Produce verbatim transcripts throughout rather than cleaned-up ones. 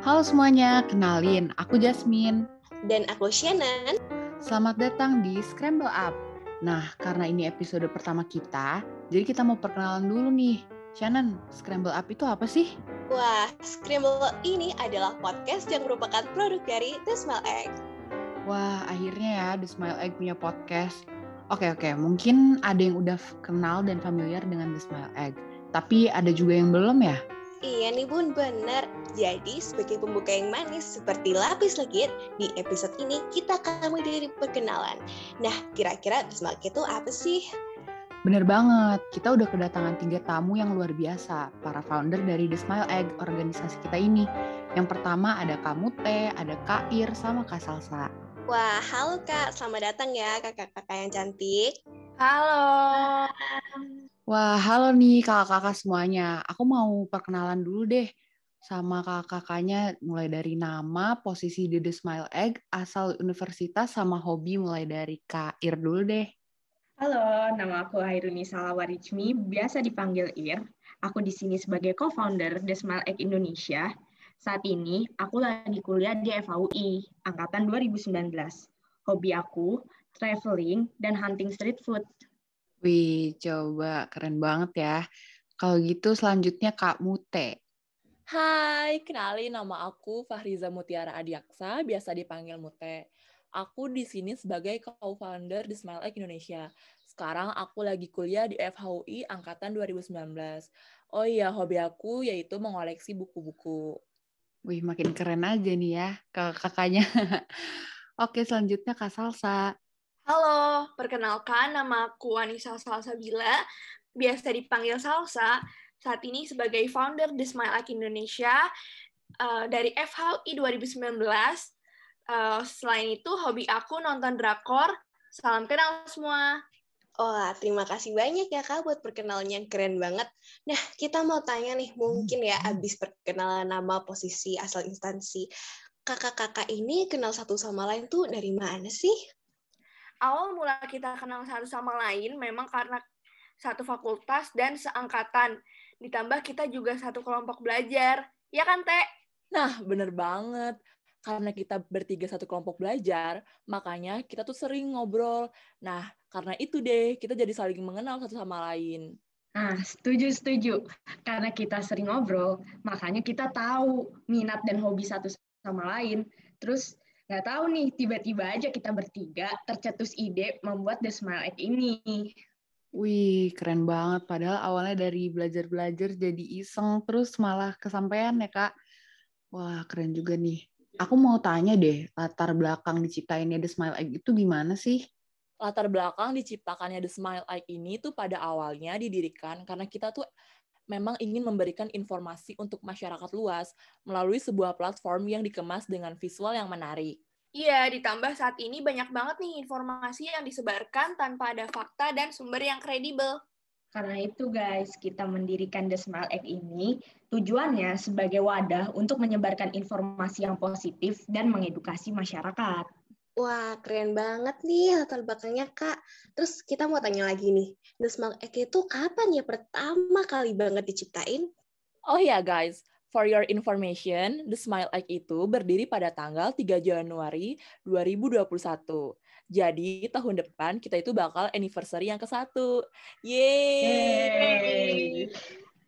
Halo semuanya, kenalin, aku Jasmine. Dan aku Shannon. Selamat datang di Scramble Up. Nah, karena ini episode pertama kita, jadi kita mau perkenalan dulu nih. Shannon, Scramble Up itu apa sih? Wah, Scramble Up ini adalah podcast yang merupakan produk dari The Smile Egg. Wah, akhirnya ya The Smile Egg punya podcast. Oke, oke, mungkin ada yang udah kenal dan familiar dengan The Smile Egg. Tapi ada juga yang belum ya? Iya nih Bun, benar. Jadi sebagai pembuka yang manis seperti lapis legit, di episode ini kita akan mulai perkenalan. Nah, kira-kira The Smile Egg itu apa sih? Bener banget, kita udah kedatangan tiga tamu yang luar biasa, para founder dari The Smile Egg, organisasi kita ini. Yang pertama ada Kak Mute, ada Kak Ir, sama Kak Salsa. Wah, halo Kak, selamat datang ya kakak-kakak yang cantik. Halo. Wah, halo nih kakak-kakak semuanya. Aku mau perkenalan dulu deh sama kakak-kakaknya, mulai dari nama, posisi di The Smile Egg, asal universitas, sama hobi mulai dari Kak Ir dulu deh. Halo, nama aku Hairuni Salawaricmi, biasa dipanggil Ir. Aku di sini sebagai co-founder The Smile Egg Indonesia. Saat ini aku lagi kuliah di F H U I, angkatan dua ribu sembilan belas. Hobi aku traveling dan hunting street food. Wih, coba keren banget ya. Kalau gitu selanjutnya Kak Mute. Hai, kenalin nama aku Fahriza Mutiara Adiaksa, biasa dipanggil Mute. Aku di sini sebagai co-founder The Smile Egg Indonesia. Sekarang aku lagi kuliah di F H U I angkatan dua ribu sembilan belas. Oh iya, hobi aku yaitu mengoleksi buku-buku. Wih, makin keren aja nih ya kakaknya. Oke, selanjutnya Kak Salsa. Halo, perkenalkan nama aku Anissa Salsabila, biasa dipanggil Salsa. Saat ini sebagai founder The Smile Egg Indonesia uh, dari F H U I dua ribu sembilan belas. Uh, selain itu, hobi aku nonton drakor. Salam kenal semua. Wah, oh, terima kasih banyak ya Kak buat perkenalannya, keren banget. Nah, kita mau tanya nih, mungkin ya abis perkenalan nama, posisi, asal instansi, kakak-kakak ini kenal satu sama lain tuh dari mana sih? Awal mula kita kenal satu sama lain memang karena satu fakultas dan seangkatan. Ditambah kita juga satu kelompok belajar. Ya kan, Teh? Nah, bener banget. Karena kita bertiga satu kelompok belajar, makanya kita tuh sering ngobrol. Nah, karena itu deh, kita jadi saling mengenal satu sama lain. Nah, setuju-setuju. Karena kita sering ngobrol, makanya kita tahu minat dan hobi satu sama lain. Terus, nggak tahu nih, tiba-tiba aja kita bertiga tercetus ide membuat The Smile Egg ini. Wih, keren banget. Padahal awalnya dari belajar-belajar jadi iseng, terus malah kesampaian ya, Kak. Wah, keren juga nih. Aku mau tanya deh, latar belakang diciptainnya The Smile Egg itu gimana sih? Latar belakang diciptakannya The Smile Egg ini tuh pada awalnya didirikan karena kita tuh memang ingin memberikan informasi untuk masyarakat luas melalui sebuah platform yang dikemas dengan visual yang menarik. Iya, ditambah saat ini banyak banget nih informasi yang disebarkan tanpa ada fakta dan sumber yang kredibel. Karena itu guys, kita mendirikan The Smile Egg ini tujuannya sebagai wadah untuk menyebarkan informasi yang positif dan mengedukasi masyarakat. Wah, keren banget nih latar belakangnya, Kak. Terus kita mau tanya lagi nih, The Smile Egg itu kapan ya pertama kali banget diciptain? Oh ya guys, for your information, The Smile Egg itu berdiri pada tanggal tiga Januari dua ribu dua puluh satu. Jadi tahun depan kita itu bakal anniversary yang ke satu. Yeay!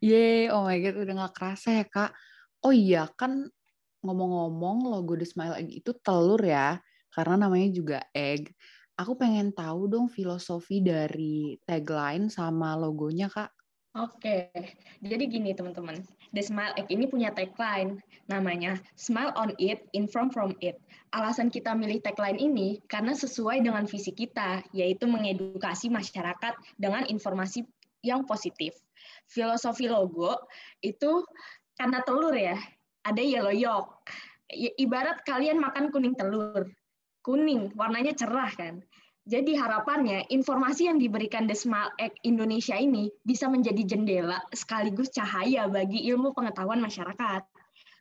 Yeay, oh my God, udah gak kerasa ya, Kak. Oh iya, kan ngomong-ngomong logo The Smile Egg itu telur ya. Karena namanya juga egg. Aku pengen tahu dong filosofi dari tagline sama logonya, Kak. Oke, jadi gini teman-teman. The Smile Egg ini punya tagline. Namanya, Smile on it, inform from it. Alasan kita milih tagline ini karena sesuai dengan visi kita, yaitu mengedukasi masyarakat dengan informasi yang positif. Filosofi logo itu karena telur ya, ada yellow yolk. Ibarat kalian makan kuning telur. Kuning, warnanya cerah kan. Jadi harapannya informasi yang diberikan The Smile Egg Indonesia ini bisa menjadi jendela sekaligus cahaya bagi ilmu pengetahuan masyarakat.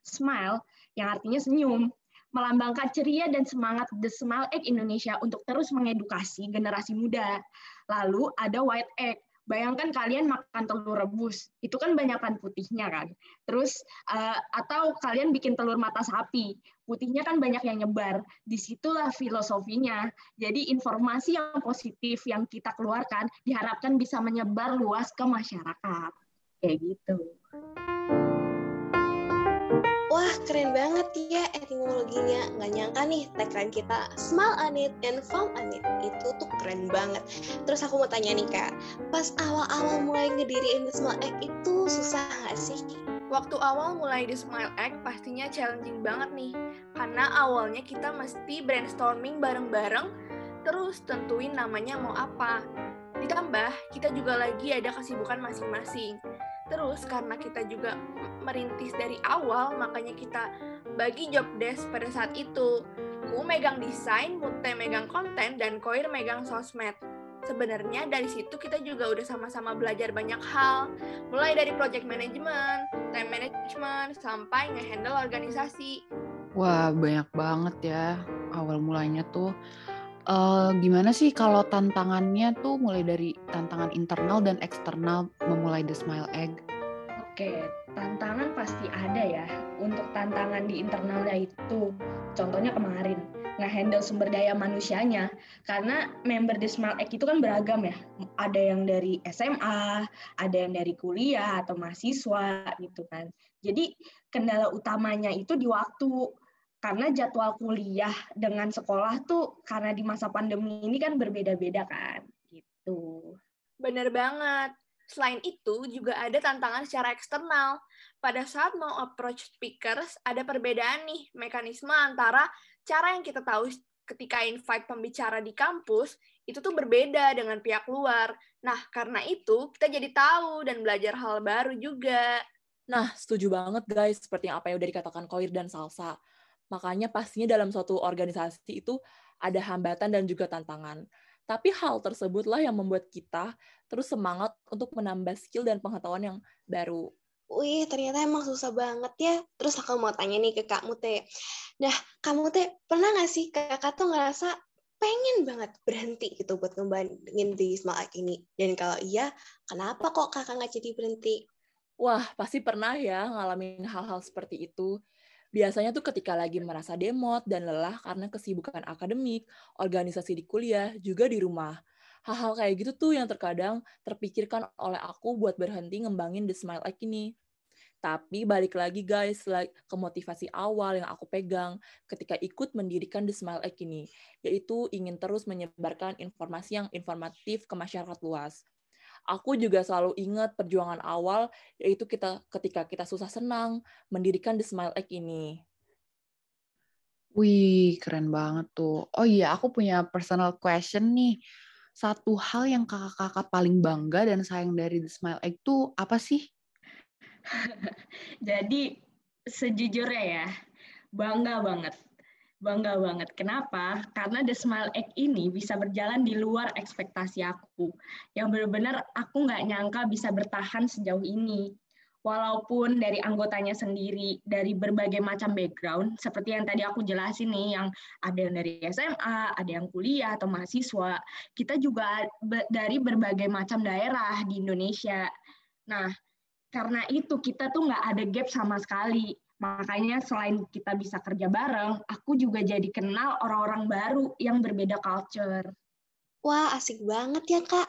Smile yang artinya senyum, melambangkan ceria dan semangat The Smile Egg Indonesia untuk terus mengedukasi generasi muda. Lalu ada White Egg, Bayangkan kalian makan telur rebus, itu kan banyakan putihnya kan. Terus uh, atau kalian bikin telur mata sapi, putihnya kan banyak yang nyebar. Disitulah filosofinya. Jadi informasi yang positif yang kita keluarkan diharapkan bisa menyebar luas ke masyarakat. Kayak gitu. Wah, keren banget ya etimologinya. Nggak nyangka nih tagline kita Smile on it and Farm on it. Itu tuh keren banget. Terus aku mau tanya nih Kak, pas awal-awal mulai ngediriin The Smile Egg itu susah nggak sih? Waktu awal mulai The Smile Egg pastinya challenging banget nih. Karena awalnya kita mesti brainstorming bareng-bareng, terus tentuin namanya mau apa. Ditambah, kita juga lagi ada kesibukan masing-masing. Terus karena kita juga merintis dari awal, makanya kita bagi job desk pada saat itu. Ku megang desain, Mute megang konten, dan Koir megang sosmed. Sebenarnya dari situ kita juga udah sama-sama belajar banyak hal, mulai dari project management, time management, sampai ngehandle organisasi. Wah, banyak banget ya awal mulanya tuh. Uh, gimana sih kalau tantangannya tuh mulai dari tantangan internal dan eksternal memulai The Smile Egg? Oke, tantangan pasti ada ya. Untuk tantangan di internalnya itu, contohnya kemarin, nge-handle sumber daya manusianya. Karena member The Smile Egg itu kan beragam ya. Ada yang dari S M A, ada yang dari kuliah atau mahasiswa gitu kan. Jadi kendala utamanya itu di waktu. Karena jadwal kuliah dengan sekolah tuh karena di masa pandemi ini kan berbeda-beda kan gitu. Bener banget. Selain itu juga ada tantangan secara eksternal. Pada saat mau approach speakers ada perbedaan nih mekanisme antara cara yang kita tahu ketika invite pembicara di kampus itu tuh berbeda dengan pihak luar. Nah, karena itu kita jadi tahu dan belajar hal baru juga. Nah, setuju banget guys seperti yang apa yang udah dikatakan Koir dan Salsa. Makanya pastinya dalam suatu organisasi itu ada hambatan dan juga tantangan. Tapi hal tersebutlah yang membuat kita terus semangat untuk menambah skill dan pengetahuan yang baru. Wih, ternyata emang susah banget ya. Terus aku mau tanya nih ke Kak Mute. Nah, Kak Mute, pernah nggak sih Kakak tuh ngerasa pengen banget berhenti gitu buat ngembangin di Smile Egg ini? Dan kalau iya, kenapa kok Kakak nggak jadi berhenti? Wah, pasti pernah ya ngalamin hal-hal seperti itu. Biasanya tuh ketika lagi merasa demot dan lelah karena kesibukan akademik, organisasi di kuliah, juga di rumah. Hal-hal kayak gitu tuh yang terkadang terpikirkan oleh aku buat berhenti ngembangin The Smile Egg ini. Tapi balik lagi guys, ke motivasi awal yang aku pegang ketika ikut mendirikan The Smile Egg ini, yaitu ingin terus menyebarkan informasi yang informatif ke masyarakat luas. Aku juga selalu ingat perjuangan awal, yaitu kita ketika kita susah senang mendirikan The Smile Egg ini. Wih, keren banget tuh. Oh iya, aku punya personal question nih. Satu hal yang kakak-kakak paling bangga dan sayang dari The Smile Egg tuh apa sih? Jadi, sejujurnya ya, bangga banget. Bangga banget. Kenapa? Karena The Smile Egg ini bisa berjalan di luar ekspektasi aku. Yang benar-benar aku nggak nyangka bisa bertahan sejauh ini. Walaupun dari anggotanya sendiri, dari berbagai macam background, seperti yang tadi aku jelasin nih, yang ada yang dari S M A, ada yang kuliah atau mahasiswa, kita juga dari berbagai macam daerah di Indonesia. Nah, karena itu kita tuh nggak ada gap sama sekali. Makanya selain kita bisa kerja bareng, aku juga jadi kenal orang-orang baru yang berbeda culture. Wah, asik banget ya, Kak.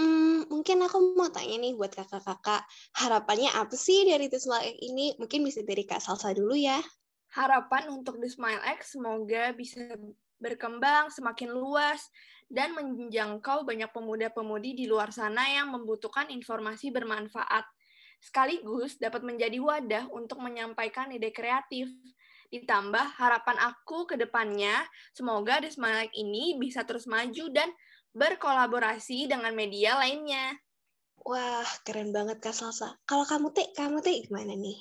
Hmm, mungkin aku mau tanya nih buat kakak-kakak, harapannya apa sih dari The Smile Egg ini? Mungkin bisa dari Kak Salsa dulu ya. Harapan untuk The Smile Egg semoga bisa berkembang semakin luas dan menjangkau banyak pemuda-pemudi di luar sana yang membutuhkan informasi bermanfaat. Sekaligus dapat menjadi wadah untuk menyampaikan ide kreatif. Ditambah harapan aku ke depannya, semoga The Smile Egg ini bisa terus maju dan berkolaborasi dengan media lainnya. Wah, keren banget Kak Salsa. Kalau kamu Teh, kamu Teh gimana nih?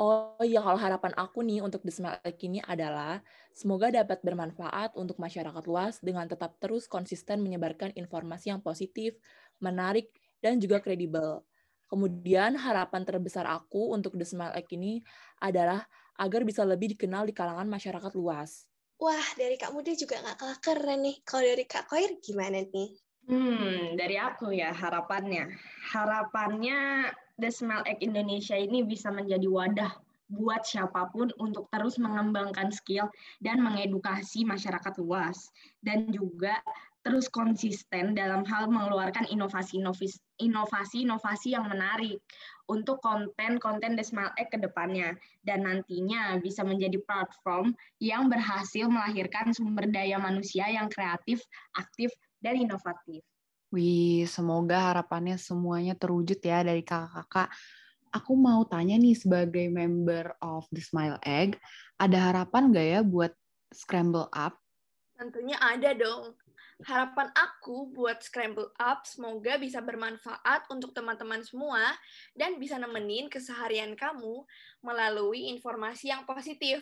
Oh iya, kalau harapan aku nih untuk The Smile Egg ini adalah semoga dapat bermanfaat untuk masyarakat luas dengan tetap terus konsisten menyebarkan informasi yang positif, menarik, dan juga kredibel. Kemudian harapan terbesar aku untuk The Smile Egg ini adalah agar bisa lebih dikenal di kalangan masyarakat luas. Wah, dari Kak Muda juga nggak kalah keren nih. Kalau dari Kak Koir gimana nih? Hmm, dari aku ya harapannya. Harapannya The Smile Egg Indonesia ini bisa menjadi wadah buat siapapun untuk terus mengembangkan skill dan mengedukasi masyarakat luas. Dan juga terus konsisten dalam hal mengeluarkan inovasi-inovasi yang menarik untuk konten-konten The Smile Egg ke depannya. Dan nantinya bisa menjadi platform yang berhasil melahirkan sumber daya manusia yang kreatif, aktif, dan inovatif. Wih, semoga harapannya semuanya terwujud ya dari kakak-kakak. Aku mau tanya nih, sebagai member of The Smile Egg, ada harapan nggak ya buat Scramble Up? Tentunya ada dong. Harapan aku buat Scramble Up semoga bisa bermanfaat untuk teman-teman semua dan bisa nemenin keseharian kamu melalui informasi yang positif.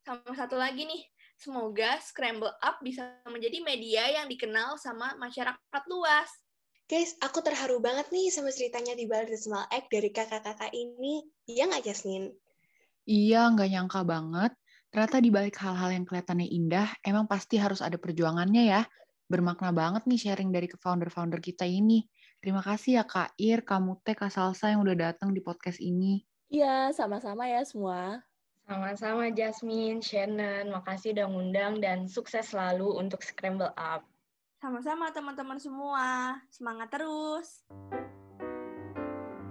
Sama satu lagi nih, semoga Scramble Up bisa menjadi media yang dikenal sama masyarakat luas. Guys, aku terharu banget nih sama ceritanya di balik The Smile Egg dari kakak-kakak ini. Iya nggak, Jasmine? Iya, nggak nyangka banget. Ternyata di balik hal-hal yang kelihatannya indah, emang pasti harus ada perjuangannya ya. Bermakna banget nih sharing dari founder-founder kita ini. Terima kasih ya Kak Ir, Kamu Teh, Kak Salsa yang udah datang di podcast ini. Iya, sama-sama ya semua. Sama-sama Jasmine, Shannon, makasih udah ngundang dan sukses selalu untuk Scramble Up. Sama-sama teman-teman semua, semangat terus.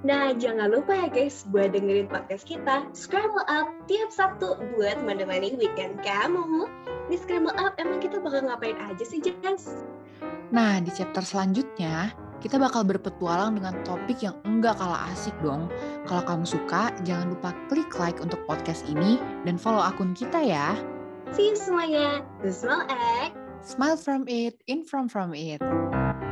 Nah, jangan lupa ya guys buat dengerin podcast kita Scramble Up tiap Sabtu buat menemani weekend kamu. Di Scramble Up emang kita bakal ngapain aja sih Jas? Nah, di chapter selanjutnya kita bakal berpetualang dengan topik yang enggak kalah asik dong. Kalau kamu suka, jangan lupa klik like untuk podcast ini dan follow akun kita ya. See you semuanya. The Smile Egg. Smile from it, in from from it.